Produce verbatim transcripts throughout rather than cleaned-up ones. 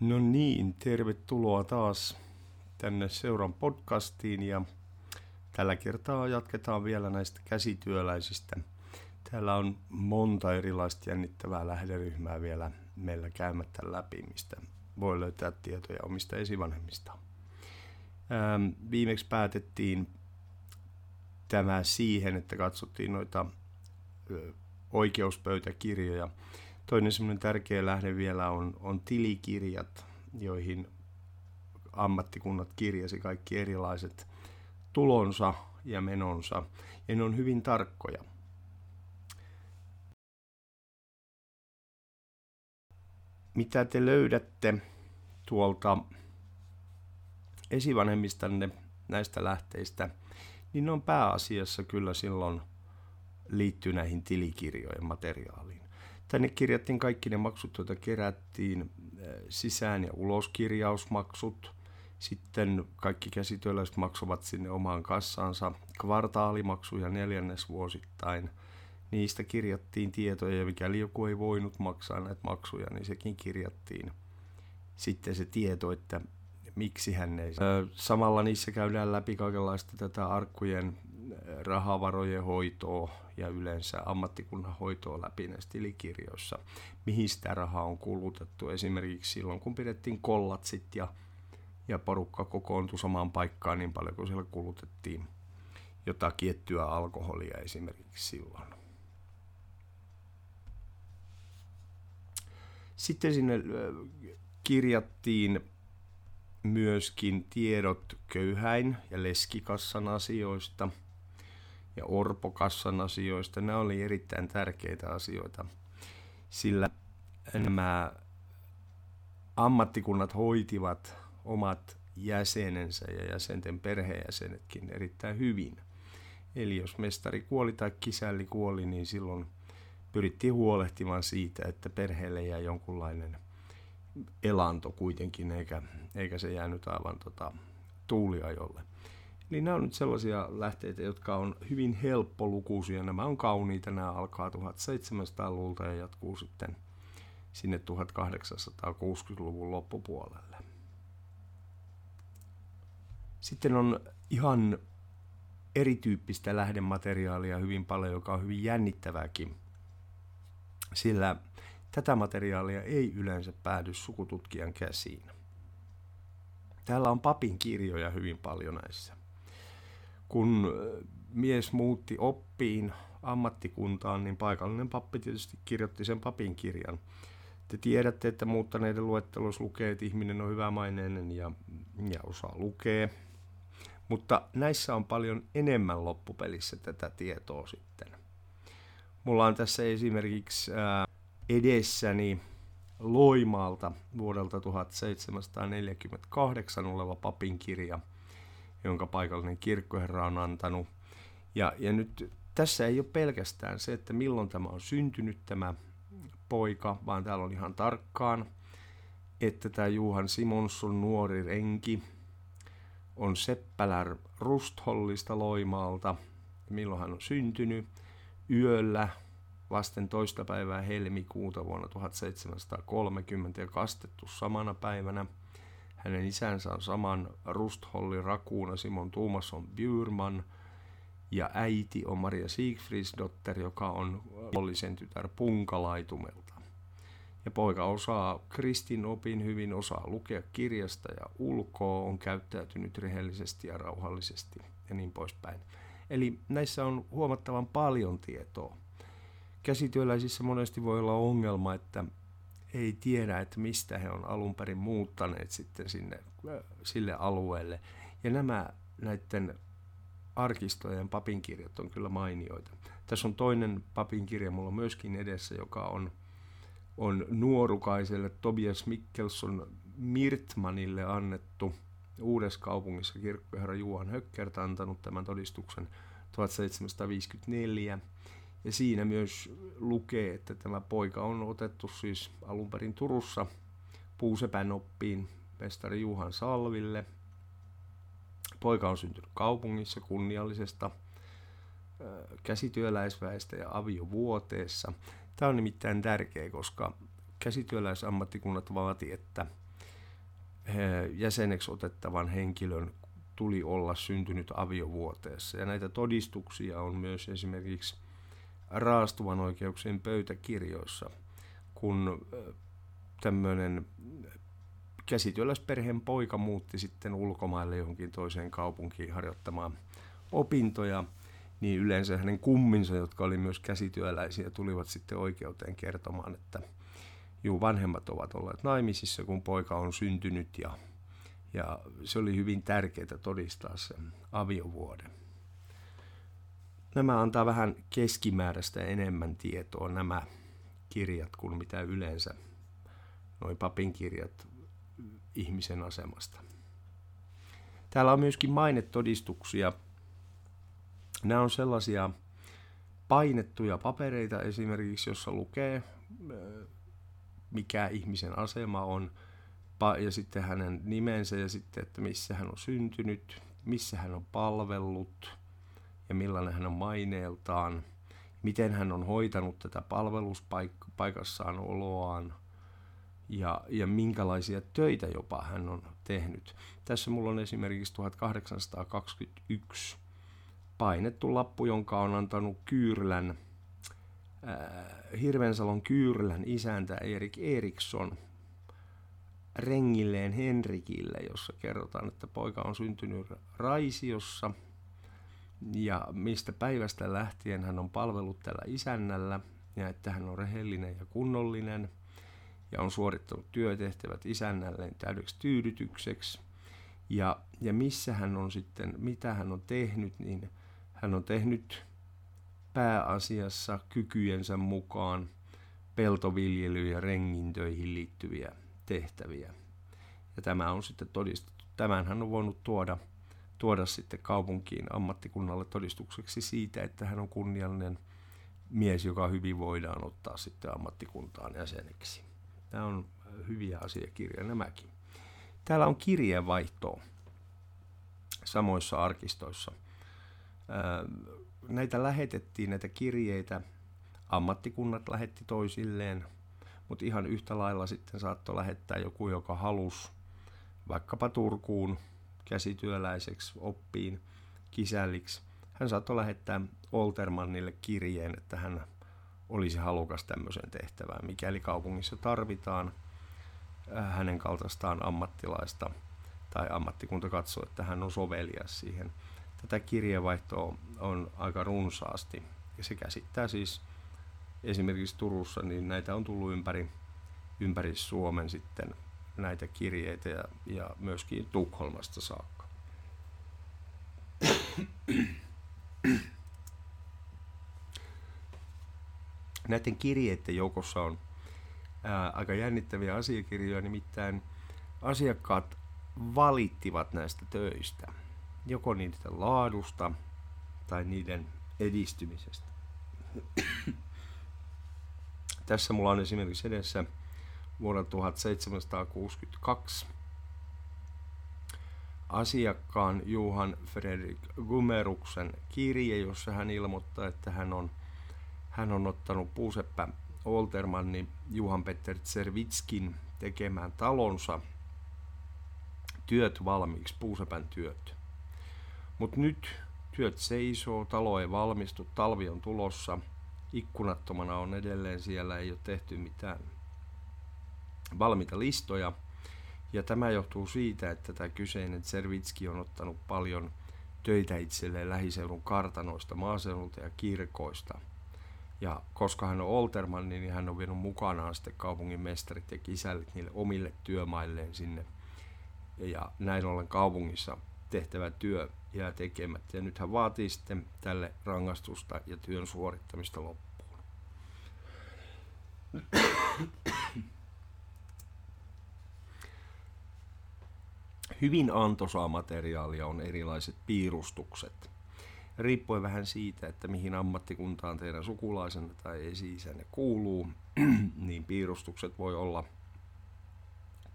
No niin, tervetuloa taas tänne seuran podcastiin ja tällä kertaa jatketaan vielä näistä käsityöläisistä. Täällä on monta erilaista jännittävää lähderyhmää vielä meillä käymättä läpi, mistä voi löytää tietoja omista esivanhemmista. Ähm, viimeksi päätettiin tämä siihen, että katsottiin noita ö, oikeuspöytäkirjoja. Toinen semmoinen tärkeä lähde vielä on, on tilikirjat, joihin ammattikunnat kirjasi kaikki erilaiset tulonsa ja menonsa, ja ne on hyvin tarkkoja. Mitä te löydätte tuolta esivanhemmistanne näistä lähteistä, niin ne on pääasiassa kyllä silloin liittyy näihin tilikirjojen materiaaliin. Tänne kirjattiin kaikki ne maksut, joita kerättiin, sisään- ja uloskirjausmaksut. Sitten kaikki käsityöläiset maksavat sinne omaan kassaansa kvartaalimaksuja neljännesvuosittain. Niistä kirjattiin tietoja, ja mikäli joku ei voinut maksaa näitä maksuja, niin sekin kirjattiin. Sitten se tieto, että miksi hän ei. Samalla niissä käydään läpi kaikenlaista tätä arkkujen rahavarojen hoitoa ja yleensä ammattikunnan hoitoa läpi näissä tilikirjoissa, mihin sitä rahaa on kulutettu. Esimerkiksi silloin, kun pidettiin kollatsit ja, ja porukka kokoontui samaan paikkaan niin paljon, kun siellä kulutettiin jotain tiettyä alkoholia esimerkiksi silloin. Sitten sinne kirjattiin myöskin tiedot köyhäin- ja leskikassan asioista ja orpokassan asioista. Nämä oli erittäin tärkeitä asioita, sillä nämä ammattikunnat hoitivat omat jäsenensä ja jäsenten perheenjäsenetkin erittäin hyvin. Eli jos mestari kuoli tai kisälli kuoli, niin silloin pyrittiin huolehtimaan siitä, että perheelle jäi jonkunlainen elanto kuitenkin, eikä, eikä se jäänyt aivan tota, tuuliajolle. Eli nämä on nyt sellaisia lähteitä, jotka on hyvin helppolukuisia. Nämä on kauniita, nämä alkaa seitsemäntoistasataluvulta ja jatkuu sitten sinne tuhatkahdeksansataakuudenkymmenen luvun loppupuolelle. Sitten on ihan erityyppistä lähdemateriaalia hyvin paljon, joka on hyvin jännittävääkin, sillä tätä materiaalia ei yleensä päädy sukututkijan käsiin. Täällä on papin kirjoja hyvin paljon näissä. Kun mies muutti oppiin ammattikuntaan, niin paikallinen pappi tietysti kirjoitti sen papin kirjan. Te tiedätte, että muuttaneiden luettelossa lukee, että ihminen on hyvämaineinen ja, ja osaa lukea. Mutta näissä on paljon enemmän loppupelissä tätä tietoa sitten. Mulla on tässä esimerkiksi ää, edessäni Loimaalta vuodelta tuhatseitsemänsataaneljäkymmentäkahdeksan oleva papin kirja, jonka paikallinen kirkkoherra on antanut. Ja, ja nyt tässä ei ole pelkästään se, että milloin tämä on syntynyt tämä poika, vaan täällä on ihan tarkkaan, että tämä Johan Simonsson nuori renki on Seppälän Rusthollista Loimaalta, milloin hän on syntynyt yöllä vasten toista päivää helmikuuta vuonna tuhatseitsemänsataakolmekymmentä ja kastettu samana päivänä. Hänen isänsä on saman Rustholli rakuuna Simon Thomasson Bjurman ja äiti on Maria Sigfridsdotter, joka on Lollisen tytär Punkalaitumelta. Ja poika osaa kristinopin hyvin, osaa lukea kirjasta ja ulkoa, on käyttäytynyt rehellisesti ja rauhallisesti ja niin poispäin. Eli näissä on huomattavan paljon tietoa. Käsityöläisissä monesti voi olla ongelma, että ei tiedä, että mistä he on alun perin muuttaneet sitten sinne, sille alueelle. Ja nämä näiden arkistojen papinkirjat on kyllä mainioita. Tässä on toinen papinkirja mulla myöskin edessä, joka on, on nuorukaiselle Tobias Mikkelson Mirtmanille annettu. Uudessakaupungissa kirkkoherra Johan Höckert antanut tämän todistuksen tuhatseitsemänsataaviisikymmentäneljä. Ja siinä myös lukee, että tämä poika on otettu siis alun perin Turussa Puusepän oppiin mestari Juhan Salville. Poika on syntynyt kaupungissa kunniallisesta käsityöläisväestä ja aviovuoteessa. Tämä on nimittäin tärkeä, koska käsityöläisammattikunnat vaati, että jäseneksi otettavan henkilön tuli olla syntynyt aviovuoteessa. Ja näitä todistuksia on myös esimerkiksi raastuvan oikeuksien pöytäkirjoissa, kun tämmöinen käsityöläisperheen poika muutti sitten ulkomaille johonkin toiseen kaupunkiin harjoittamaan opintoja, niin yleensä hänen kumminsa, jotka oli myös käsityöläisiä, tulivat sitten oikeuteen kertomaan, että juu, vanhemmat ovat olleet naimisissa, kun poika on syntynyt, ja, ja se oli hyvin tärkeää todistaa se aviovuoden. Nämä antaa vähän keskimääräistä enemmän tietoa nämä kirjat kuin mitä yleensä nuo papin kirjat ihmisen asemasta. Täällä on myöskin mainetodistuksia. Nämä on sellaisia painettuja papereita esimerkiksi, jossa lukee, mikä ihmisen asema on, ja sitten hänen nimensä, ja sitten, että missä hän on syntynyt, missä hän on palvellut, ja millainen hän on maineeltaan, miten hän on hoitanut tätä palveluspaikassaan oloaan, ja, ja minkälaisia töitä jopa hän on tehnyt. Tässä mulla on esimerkiksi tuhatkahdeksansataakaksikymmentäyksi painettu lappu, jonka on antanut Kyyrlän, äh, Hirvensalon Kyyrlän isäntä Erik Eriksson rengilleen Henrikille, jossa kerrotaan, että poika on syntynyt Raisiossa, ja mistä päivästä lähtien hän on palvellut tällä isännällä, ja että hän on rehellinen ja kunnollinen, ja on suorittanut työtehtävät isännälleen täydeksi tyydytykseksi, ja, ja missä hän on sitten, mitä hän on tehnyt, niin hän on tehnyt pääasiassa kykyjensä mukaan peltoviljelyyn ja rengintöihin liittyviä tehtäviä. Ja tämä on sitten todistettu. Tämän hän on voinut tuoda tuoda sitten kaupunkiin ammattikunnalle todistukseksi siitä, että hän on kunniallinen mies, joka hyvin voidaan ottaa sitten ammattikuntaan jäseneksi. Nämä on hyviä asiakirjoja nämäkin. Täällä on kirjeenvaihtoa samoissa arkistoissa. Näitä lähetettiin, näitä kirjeitä, ammattikunnat lähetti toisilleen, mutta ihan yhtä lailla sitten saattoi lähettää joku, joka halusi vaikkapa Turkuun käsityöläiseksi, oppiin, kisälliksi. Hän saattoi lähettää Oltermannille kirjeen, että hän olisi halukas tämmöiseen tehtävään, mikäli kaupungissa tarvitaan hänen kaltaistaan ammattilaista tai ammattikunta katsoo, että hän on sovelias siihen. Tätä kirjeenvaihtoa on aika runsaasti, ja se käsittää siis esimerkiksi Turussa, niin näitä on tullut ympäri, ympäri Suomen sitten näitä kirjeitä ja, ja myöskin Tukholmasta saakka. Näiden kirjeiden joukossa on ää, aika jännittäviä asiakirjoja, nimittäin asiakkaat valittivat näistä töistä, joko niiden laadusta tai niiden edistymisestä. Tässä mulla on esimerkiksi edessä vuonna tuhatseitsemänsataakuusikymmentäkaksi asiakkaan Johan Fredrik Gumeruksen kirje, jossa hän ilmoittaa, että hän on, hän on ottanut puuseppä Oltermannin Johan Petter Tservitskin tekemään talonsa työt valmiiksi, puusepän työt. Mutta nyt työt seisoo, talo ei valmistu, talvi on tulossa, ikkunattomana on edelleen siellä, ei ole tehty mitään valmiita listoja, ja tämä johtuu siitä, että tämä kyseinen Tservitski on ottanut paljon töitä itselleen lähiseudun kartanoista, maaseudulta ja kirkoista. Ja koska hän on Olterman, niin hän on vienyt mukanaan sitten kaupungin mestarit ja kisällit niille omille työmailleen sinne, ja näin ollen kaupungissa tehtävä työ jää tekemättä, ja nyt hän vaatii sitten tälle rangaistusta ja työn suorittamista loppuun. Hyvin antoisaa materiaalia on erilaiset piirustukset, riippuen vähän siitä, että mihin ammattikuntaan teidän sukulaisenne tai esi-isänne kuuluu, niin piirustukset voi olla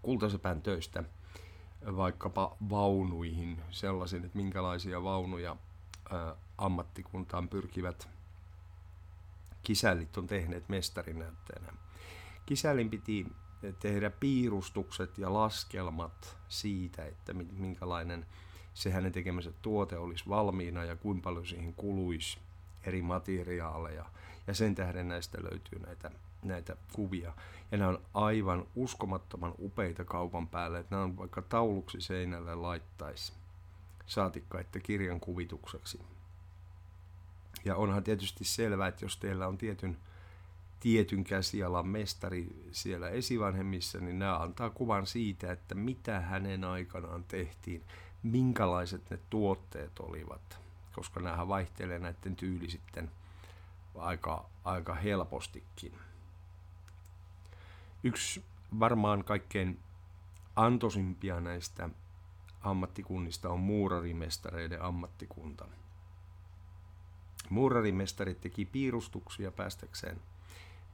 kultasepän töistä vaikkapa vaunuihin, sellaisiin, että minkälaisia vaunuja ä, ammattikuntaan pyrkivät kisällit on tehneet mestarinäytteenä. Kisällin piti tehdä piirustukset ja laskelmat siitä, että minkälainen se hänen tekemänsä tuote olisi valmiina ja kuinka paljon siihen kuluisi eri materiaaleja. Ja sen tähden näistä löytyy näitä, näitä kuvia. Ja nämä on aivan uskomattoman upeita kaupan päälle, että nämä on vaikka tauluksi seinälle laittaisi, saatikka että kirjan kuvitukseksi. Ja onhan tietysti selvää, että jos teillä on tietyn, tietyn käsialan mestari siellä esivanhemmissa, niin nämä antaa kuvan siitä, että mitä hänen aikanaan tehtiin, minkälaiset ne tuotteet olivat, koska näähän vaihtelee näiden tyyli sitten aika, aika helpostikin. Yksi varmaan kaikkein antoisimpia näistä ammattikunnista on muurarimestareiden ammattikunta. Muurarimestarit teki piirustuksia päästäkseen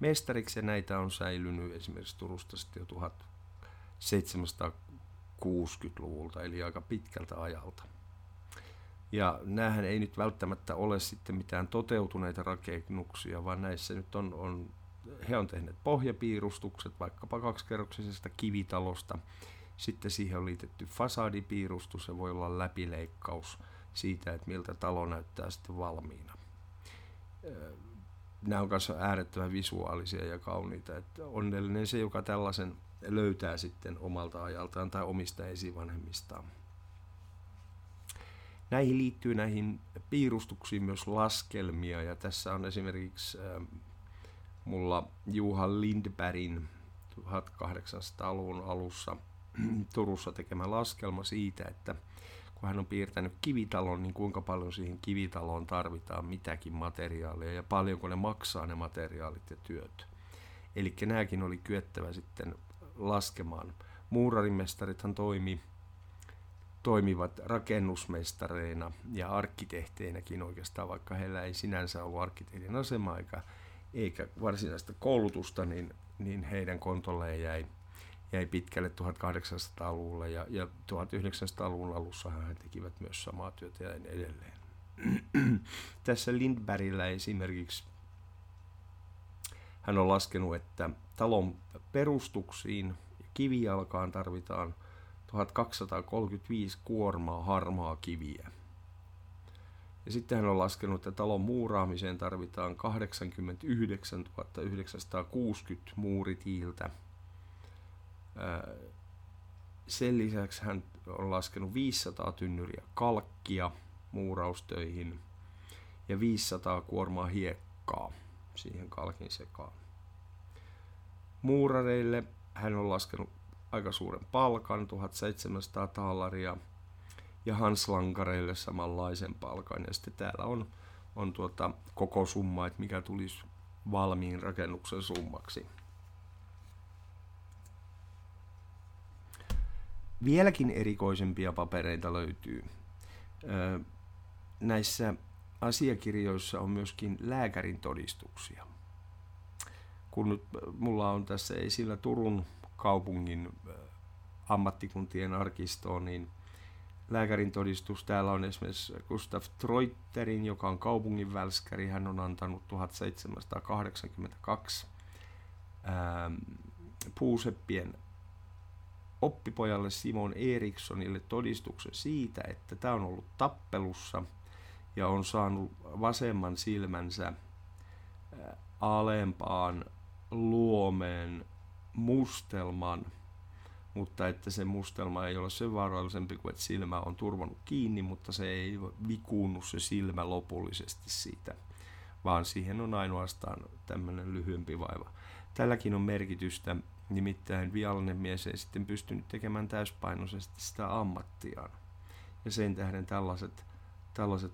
mestariksi, ja näitä on säilynyt esimerkiksi Turusta sitten jo tuhatseitsemänsataakuusikymmentäluvulta, eli aika pitkältä ajalta. Ja näähän ei nyt välttämättä ole sitten mitään toteutuneita rakennuksia, vaan näissä nyt on, on he on tehneet pohjapiirustukset vaikkapa kaksikerroksisesta kivitalosta. Sitten siihen on liitetty fasadipiirustus, ja voi olla läpileikkaus siitä, että miltä talo näyttää sitten valmiina. Nämä on kanssa äärettömän visuaalisia ja kauniita. Että onnellinen se, joka tällaisen löytää sitten omalta ajaltaan tai omista esivanhemmistaan. Näihin liittyy näihin piirustuksiin myös laskelmia, ja tässä on esimerkiksi mulla Juha Lindbergin tuhatkahdeksansataaluvun alussa Turussa tekemä laskelma siitä, että kun hän on piirtänyt kivitalon, niin kuinka paljon siihen kivitaloon tarvitaan mitäkin materiaalia ja paljonko ne maksaa ne materiaalit ja työt. Eli nämäkin oli kyettävä sitten laskemaan. Muurarimestarithan toimi, toimivat rakennusmestareina ja arkkitehteinäkin oikeastaan, vaikka heillä ei sinänsä ollut arkkitehdin asema eikä, eikä varsinaista koulutusta, niin, niin heidän kontolleen jäi jäi pitkälle tuhatkahdeksansataaluvulle, ja, ja tuhatyhdeksänsataaluvun alussahan he tekivät myös samaa työtä ja edelleen. Tässä Lindbergillä esimerkiksi hän on laskenut, että talon perustuksiin ja kivijalkaan tarvitaan tuhatkaksisataakolmekymmentäviisi kuormaa harmaa kiviä. Ja sitten hän on laskenut, että talon muuraamiseen tarvitaan kahdeksankymmentäyhdeksäntuhatta yhdeksänsataakuusikymmentä muuritiiltä. Sen lisäksi hän on laskenut viisisataa tynnyriä kalkkia muuraustöihin ja viisisataa kuormaa hiekkaa siihen kalkin sekaan. Muurareille hän on laskenut aika suuren palkan, tuhatseitsemänsataa taalaria, ja hanslankareille samanlaisen palkan. Ja sitten täällä on, on tuota koko summa, että mikä tulisi valmiin rakennuksen summaksi. Vieläkin erikoisempia papereita löytyy. Näissä asiakirjoissa on myöskin lääkärin todistuksia. Kun nyt mulla on tässä esillä Turun kaupungin ammattikuntien arkistoa, niin lääkärin todistus täällä on esimerkiksi Gustav Treutterin, joka on kaupunginvälskäri. Hän on antanut tuhatseitsemänsataakahdeksankymmentäkaksi puuseppien oppipojalle Simon Erikssonille todistuksen siitä, että tämä on ollut tappelussa ja on saanut vasemman silmänsä alempaan luomeen mustelman, mutta että se mustelma ei ole sen vaarallisempi kuin, että silmä on turvannut kiinni, mutta se ei vikuunnu se silmä lopullisesti siitä, vaan siihen on ainoastaan tämmöinen lyhyempi vaiva. Tälläkin on merkitystä. Nimittäin viallinen mies ei sitten pystynyt tekemään täyspainoisesti sitä ammattiaan. Ja sen tähden tällaiset, tällaiset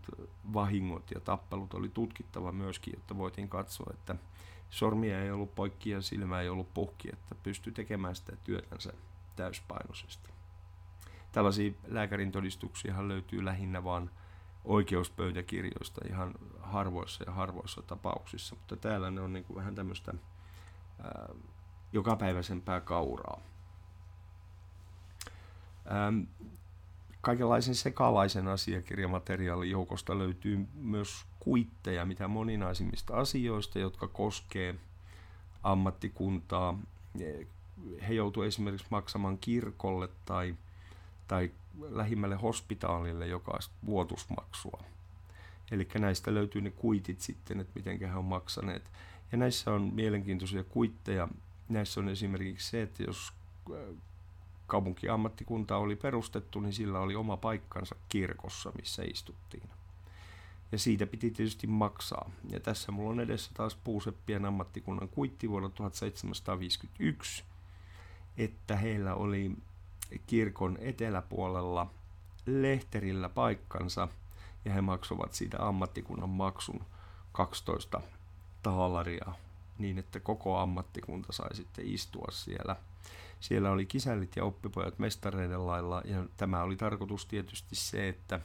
vahingot ja tappelut oli tutkittava myöskin, jotta voitiin katsoa, että sormia ei ollut poikki ja silmä ei ollut puhki, että pystyi tekemään sitä työtänsä täyspainoisesti. Tällaisia lääkärin todistuksia löytyy lähinnä vaan oikeuspöytäkirjoista ihan harvoissa ja harvoissa tapauksissa, mutta täällä ne on niin kuin vähän tämmöistä Ää, jokapäiväisempää kauraa. Ähm, kaikenlaisen sekalaisen asiakirjamateriaalin joukosta löytyy myös kuitteja, mitä moninaisimmista asioista, jotka koskee ammattikuntaa. he joutuivat esimerkiksi maksamaan kirkolle tai, tai lähimmälle hospitaalille joka vuotusmaksua. Eli näistä löytyy ne kuitit sitten, että miten he ovat maksaneet. Ja näissä on mielenkiintoisia kuitteja. Näissä on esimerkiksi se, että jos kaupunkiammattikunta oli perustettu, niin sillä oli oma paikkansa kirkossa, missä istuttiin. Ja siitä piti tietysti maksaa. Ja tässä mulla on edessä taas Puuseppien ammattikunnan kuitti vuonna tuhatseitsemänsataaviisikymmentäyksi, että heillä oli kirkon eteläpuolella lehterillä paikkansa, ja he maksoivat siitä ammattikunnan maksun kaksitoista taalaria, niin että koko ammattikunta sai sitten istua siellä. Siellä oli kisällit ja oppipojat mestareiden lailla, ja tämä oli tarkoitus tietysti se, että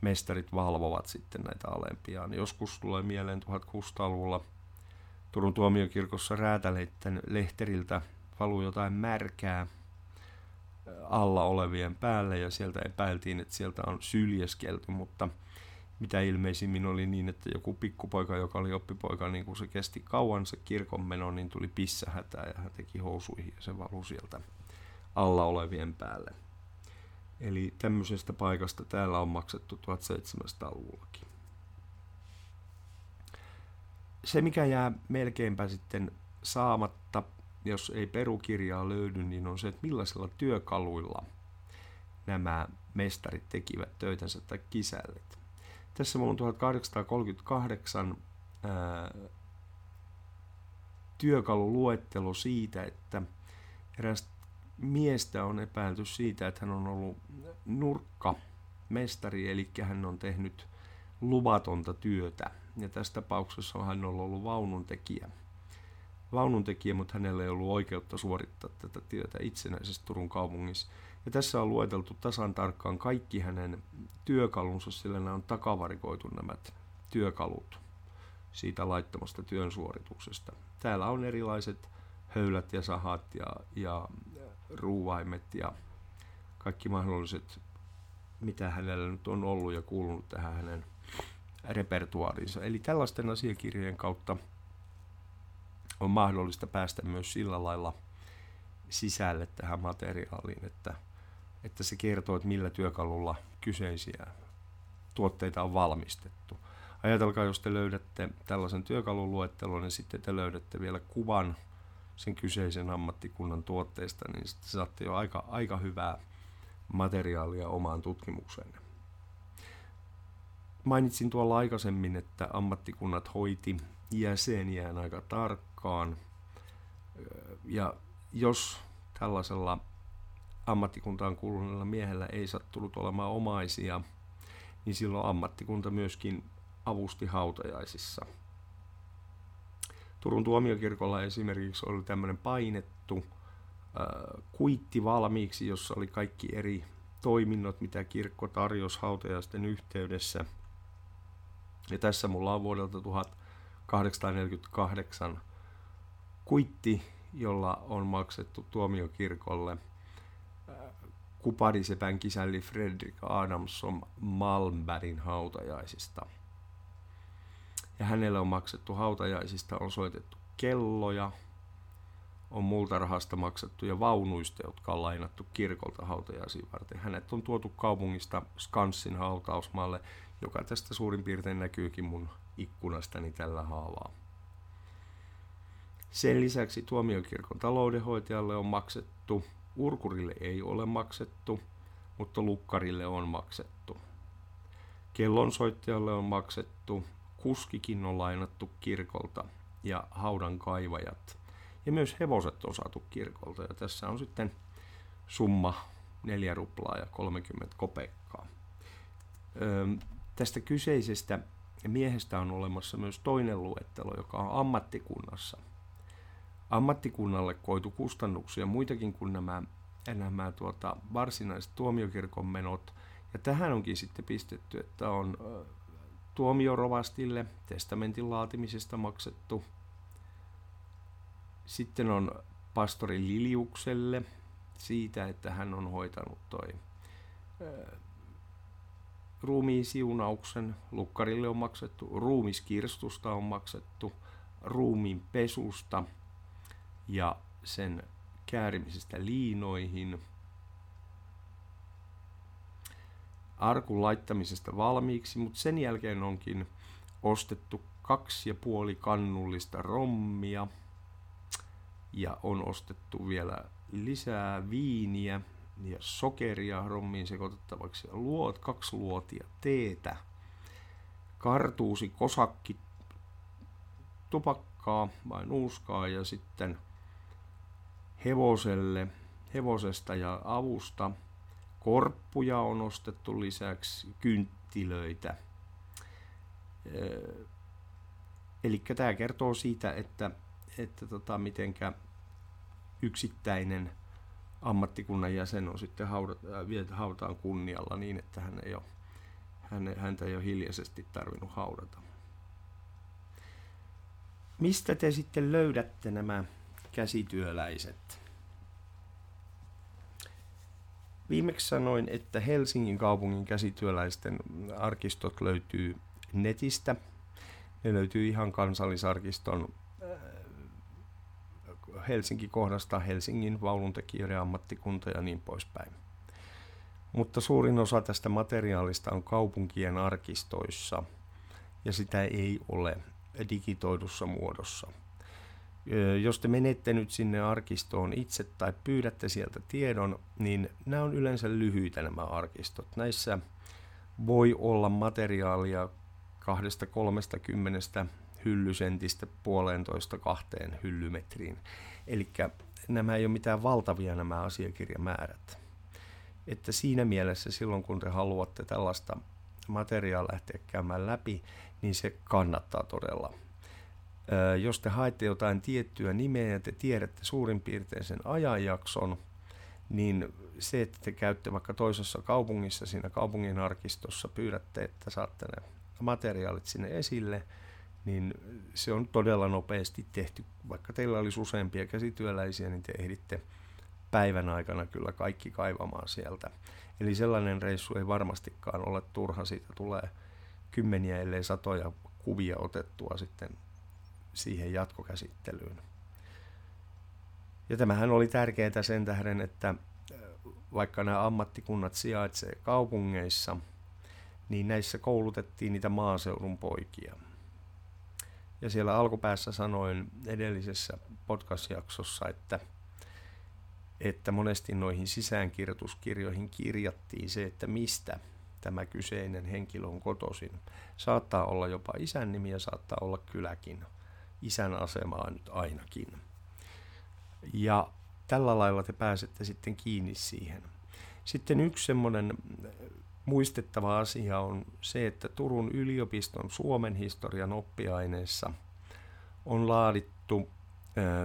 mestarit valvovat sitten näitä alempiaan. Joskus tulee mieleen tuhatkuusisataaluvulla Turun tuomiokirkossa räätäleiden lehteriltä valui jotain märkää alla olevien päälle, ja sieltä epäiltiin, että sieltä on syljeskelty, mutta mitä ilmeisimmin oli niin, että joku pikkupoika, joka oli oppipoika, niin kun se kesti kauan se kirkonmeno, niin tuli pissähätää ja hän teki housuihin ja se valui sieltä alla olevien päälle. Eli tämmöisestä paikasta täällä on maksettu tuhatseitsemänsataaluvullakin. Se, mikä jää melkeinpä sitten saamatta, jos ei perukirjaa löydy, niin on se, että millaisilla työkaluilla nämä mestarit tekivät töitänsä tai kisällit. Tässä minulla on tuhatkahdeksansataakolmekymmentäkahdeksan ää, työkaluluettelo siitä, että eräs miestä on epäilty siitä, että hän on ollut nurkkamestari, eli hän on tehnyt luvatonta työtä. Ja tässä tapauksessa on hän on ollut vaununtekijä. Vaununtekijä, mutta hänellä ei ollut oikeutta suorittaa tätä työtä itsenäisessä Turun kaupungissa. Ja tässä on lueteltu tasan tarkkaan kaikki hänen työkalunsa, sillä nämä on takavarikoitu nämä työkalut siitä laittomasta työn suorituksesta. Täällä on erilaiset höylät ja sahat ja, ja ruuvaimet ja kaikki mahdolliset, mitä hänellä nyt on ollut ja kuulunut tähän hänen repertuaariinsa. Eli tällaisten asiakirjojen kautta on mahdollista päästä myös sillä lailla sisälle tähän materiaaliin, että, että se kertoo, että millä työkalulla kyseisiä tuotteita on valmistettu. Ajatelkaa, jos te löydätte tällaisen työkaluluettelon, niin sitten te löydätte vielä kuvan sen kyseisen ammattikunnan tuotteista, niin sitten saatte jo aika, aika hyvää materiaalia omaan tutkimukseen. Mainitsin tuolla aikaisemmin, että ammattikunnat hoiti jäseniään aika tarkkaan, ja jos tällaisella ammattikuntaan kuuluneella miehellä ei sattunut olemaan omaisia, niin silloin ammattikunta myöskin avusti hautajaisissa. Turun tuomiokirkolla esimerkiksi oli tämmöinen painettu äh, kuitti valmiiksi, jossa oli kaikki eri toiminnot, mitä kirkko tarjosi hautajaisten yhteydessä. Ja tässä mulla on vuodelta tuhatkahdeksansataaneljäkymmentäkahdeksan kuitti, jolla on maksettu tuomiokirkolle kuparisepän kisälli Fredrik Adamson Malmbergin hautajaisista. Ja hänelle on maksettu hautajaisista, on soitettu kelloja, on multarahasta maksettu ja vaunuista, jotka on lainattu kirkolta hautajaisiin varten. Hänet on tuotu kaupungista Skanssin hautausmaalle, joka tästä suurin piirtein näkyykin mun ikkunastani tällä haavaa. Sen lisäksi tuomiokirkon taloudenhoitajalle on maksettu, urkurille ei ole maksettu, mutta lukkarille on maksettu. Kellonsoittajalle on maksettu, kuskikin on lainattu kirkolta ja haudan kaivajat. Ja myös hevoset on saatu kirkolta, ja tässä on sitten summa neljä ruplaa ja kolmekymmentä kopeekkaa. Öö, tästä kyseisestä miehestä on olemassa myös toinen luettelo, joka on ammattikunnassa. Ammattikunnalle koitu kustannuksia muitakin kuin nämä, nämä tuota, varsinaiset tuomiokirkon menot. Ja tähän onkin sitten pistetty, että on ö, tuomiorovastille testamentin laatimisesta maksettu. Sitten on pastori Liliukselle siitä, että hän on hoitanut toi ö, ruumiisiunauksen. Lukkarille on maksettu, ruumiskirstusta on maksettu, ruumiinpesusta ja sen käärimisestä liinoihin, arkun laittamisesta valmiiksi, mutta sen jälkeen onkin ostettu kaksi ja puoli kannullista rommia ja on ostettu vielä lisää viiniä ja sokeria rommiin sekoitettavaksi, luot, kaksi luotia teetä, kartuusi, kosakki, tupakkaa vai nuuskaa ja sitten hevoselle, hevosesta ja avusta korppuja on ostettu lisäksi, kynttilöitä. Eli tämä kertoo siitä, että, että tota, mitenkä yksittäinen ammattikunnan jäsen on sitten viety hautaan kunnialla niin, että hän ei ole, hän, häntä ei ole hiljaisesti tarvinnut haudata. Mistä te sitten löydätte nämä käsityöläiset? Viimeksi sanoin, että Helsingin kaupungin käsityöläisten arkistot löytyy netistä. Ne löytyy ihan Kansallisarkiston Helsinki-kohdasta, Helsingin vauluntekijöiden ammattikunta ja niin poispäin. Mutta suurin osa tästä materiaalista on kaupunkien arkistoissa ja sitä ei ole digitoidussa muodossa. Jos te menette nyt sinne arkistoon itse tai pyydätte sieltä tiedon, niin nämä on yleensä lyhyitä nämä arkistot. Näissä voi olla materiaalia kahdesta kolmesta kymmenestä hyllysentistä puolentoista kahteen hyllymetriin. Eli nämä ei ole mitään valtavia nämä asiakirjamäärät. Että siinä mielessä silloin kun te haluatte tällaista materiaalia lähteä käymään läpi, niin se kannattaa todella. Jos te haette jotain tiettyä nimeä ja te tiedätte suurin piirtein sen ajanjakson, niin se, että te käytte vaikka toisessa kaupungissa siinä kaupungin arkistossa, pyydätte, että saatte ne materiaalit sinne esille, niin se on todella nopeasti tehty. Vaikka teillä olisi useampia käsityöläisiä, niin te ehditte päivän aikana kyllä kaikki kaivamaan sieltä. Eli sellainen reissu ei varmastikaan ole turha, siitä tulee kymmeniä ellei satoja kuvia otettua sitten siihen jatkokäsittelyyn. Ja tämähän oli tärkeää sen tähden, että vaikka nämä ammattikunnat sijaitsee kaupungeissa, niin näissä koulutettiin niitä maaseudun poikia. Ja siellä alkupäässä sanoin edellisessä podcast-jaksossa, että, että monesti noihin sisäänkirjoituskirjoihin kirjattiin se, että mistä tämä kyseinen henkilö on kotoisin. Saattaa olla jopa isän nimi ja saattaa olla kyläkin. Isän asemaa nyt ainakin. Ja tällä lailla te pääsette sitten kiinni siihen. Sitten yksi semmoinen muistettava asia on se, että Turun yliopiston Suomen historian oppiaineessa on laadittu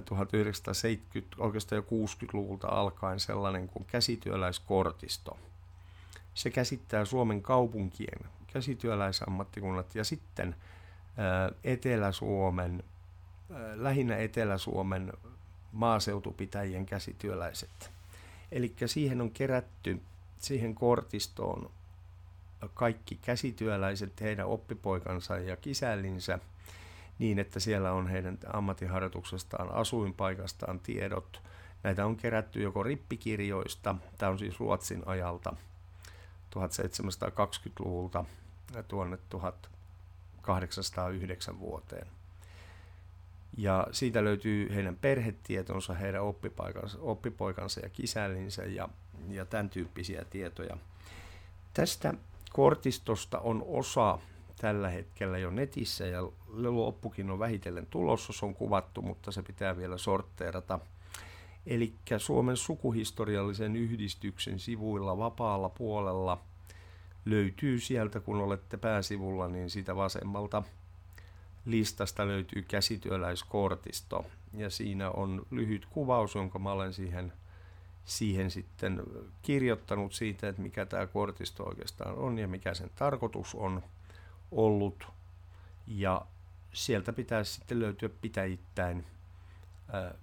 tuhatyhdeksänsataaseitsemänkymmentä, oikeastaan jo kuusikymmentäluvulta alkaen sellainen kuin käsityöläiskortisto. Se käsittää Suomen kaupunkien käsityöläisammattikunnat ja sitten Etelä-Suomen, lähinnä Etelä-Suomen maaseutupitäjien käsityöläiset. Eli siihen on kerätty, siihen kortistoon kaikki käsityöläiset, heidän oppipoikansa ja kisällinsä, niin että siellä on heidän ammattiharjoituksestaan, asuinpaikastaan tiedot. Näitä on kerätty joko rippikirjoista, tämä on siis Ruotsin ajalta tuhatseitsemänsataakaksikymmentäluvulta tuonne tuhatkahdeksansataayhdeksän vuoteen. Ja siitä löytyy heidän perhetietonsa, heidän oppipaikansa, oppipoikansa ja kisällinsä ja, ja tämän tyyppisiä tietoja. Tästä kortistosta on osa tällä hetkellä jo netissä ja loppukin on vähitellen tulossa, se on kuvattu, mutta se pitää vielä sortteerata. Eli Suomen sukuhistoriallisen yhdistyksen sivuilla vapaalla puolella löytyy sieltä, kun olette pääsivulla, niin siitä vasemmalta listasta löytyy käsityöläiskortisto. Ja siinä on lyhyt kuvaus, jonka mä olen siihen, siihen sitten kirjoittanut siitä, että mikä tämä kortisto oikeastaan on ja mikä sen tarkoitus on ollut. Ja sieltä pitäisi sitten löytyä pitäjittäin, ää,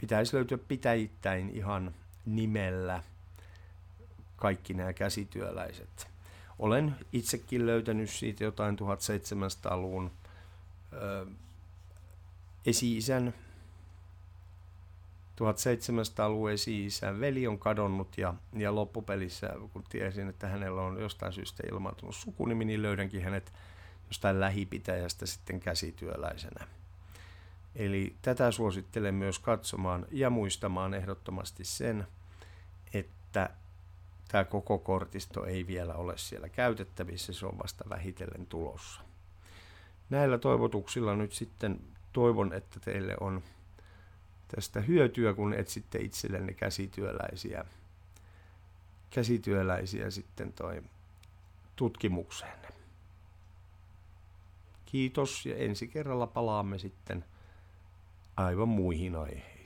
pitäisi löytyä pitäjittäin ihan nimellä kaikki nämä käsityöläiset. Olen itsekin löytänyt siitä jotain tuhatseitsemänsataaluvun ö, esi-isän tuhatseitsemänsataaluvulla esi-isän veli on kadonnut ja, ja loppupelissä, kun tiesin, että hänellä on jostain syystä ilmaantunut sukunimi, niin löydänkin hänet jostain lähipitäjästä sitten käsityöläisenä. Eli tätä suosittelen myös katsomaan ja muistamaan ehdottomasti sen, että tämä koko kortisto ei vielä ole siellä käytettävissä, se on vasta vähitellen tulossa. Näillä toivotuksilla nyt sitten toivon, että teille on tästä hyötyä, kun etsitte itsellenne käsityöläisiä, käsityöläisiä sitten toi tutkimukseen. Kiitos ja ensi kerralla palaamme sitten aivan muihin aiheisiin.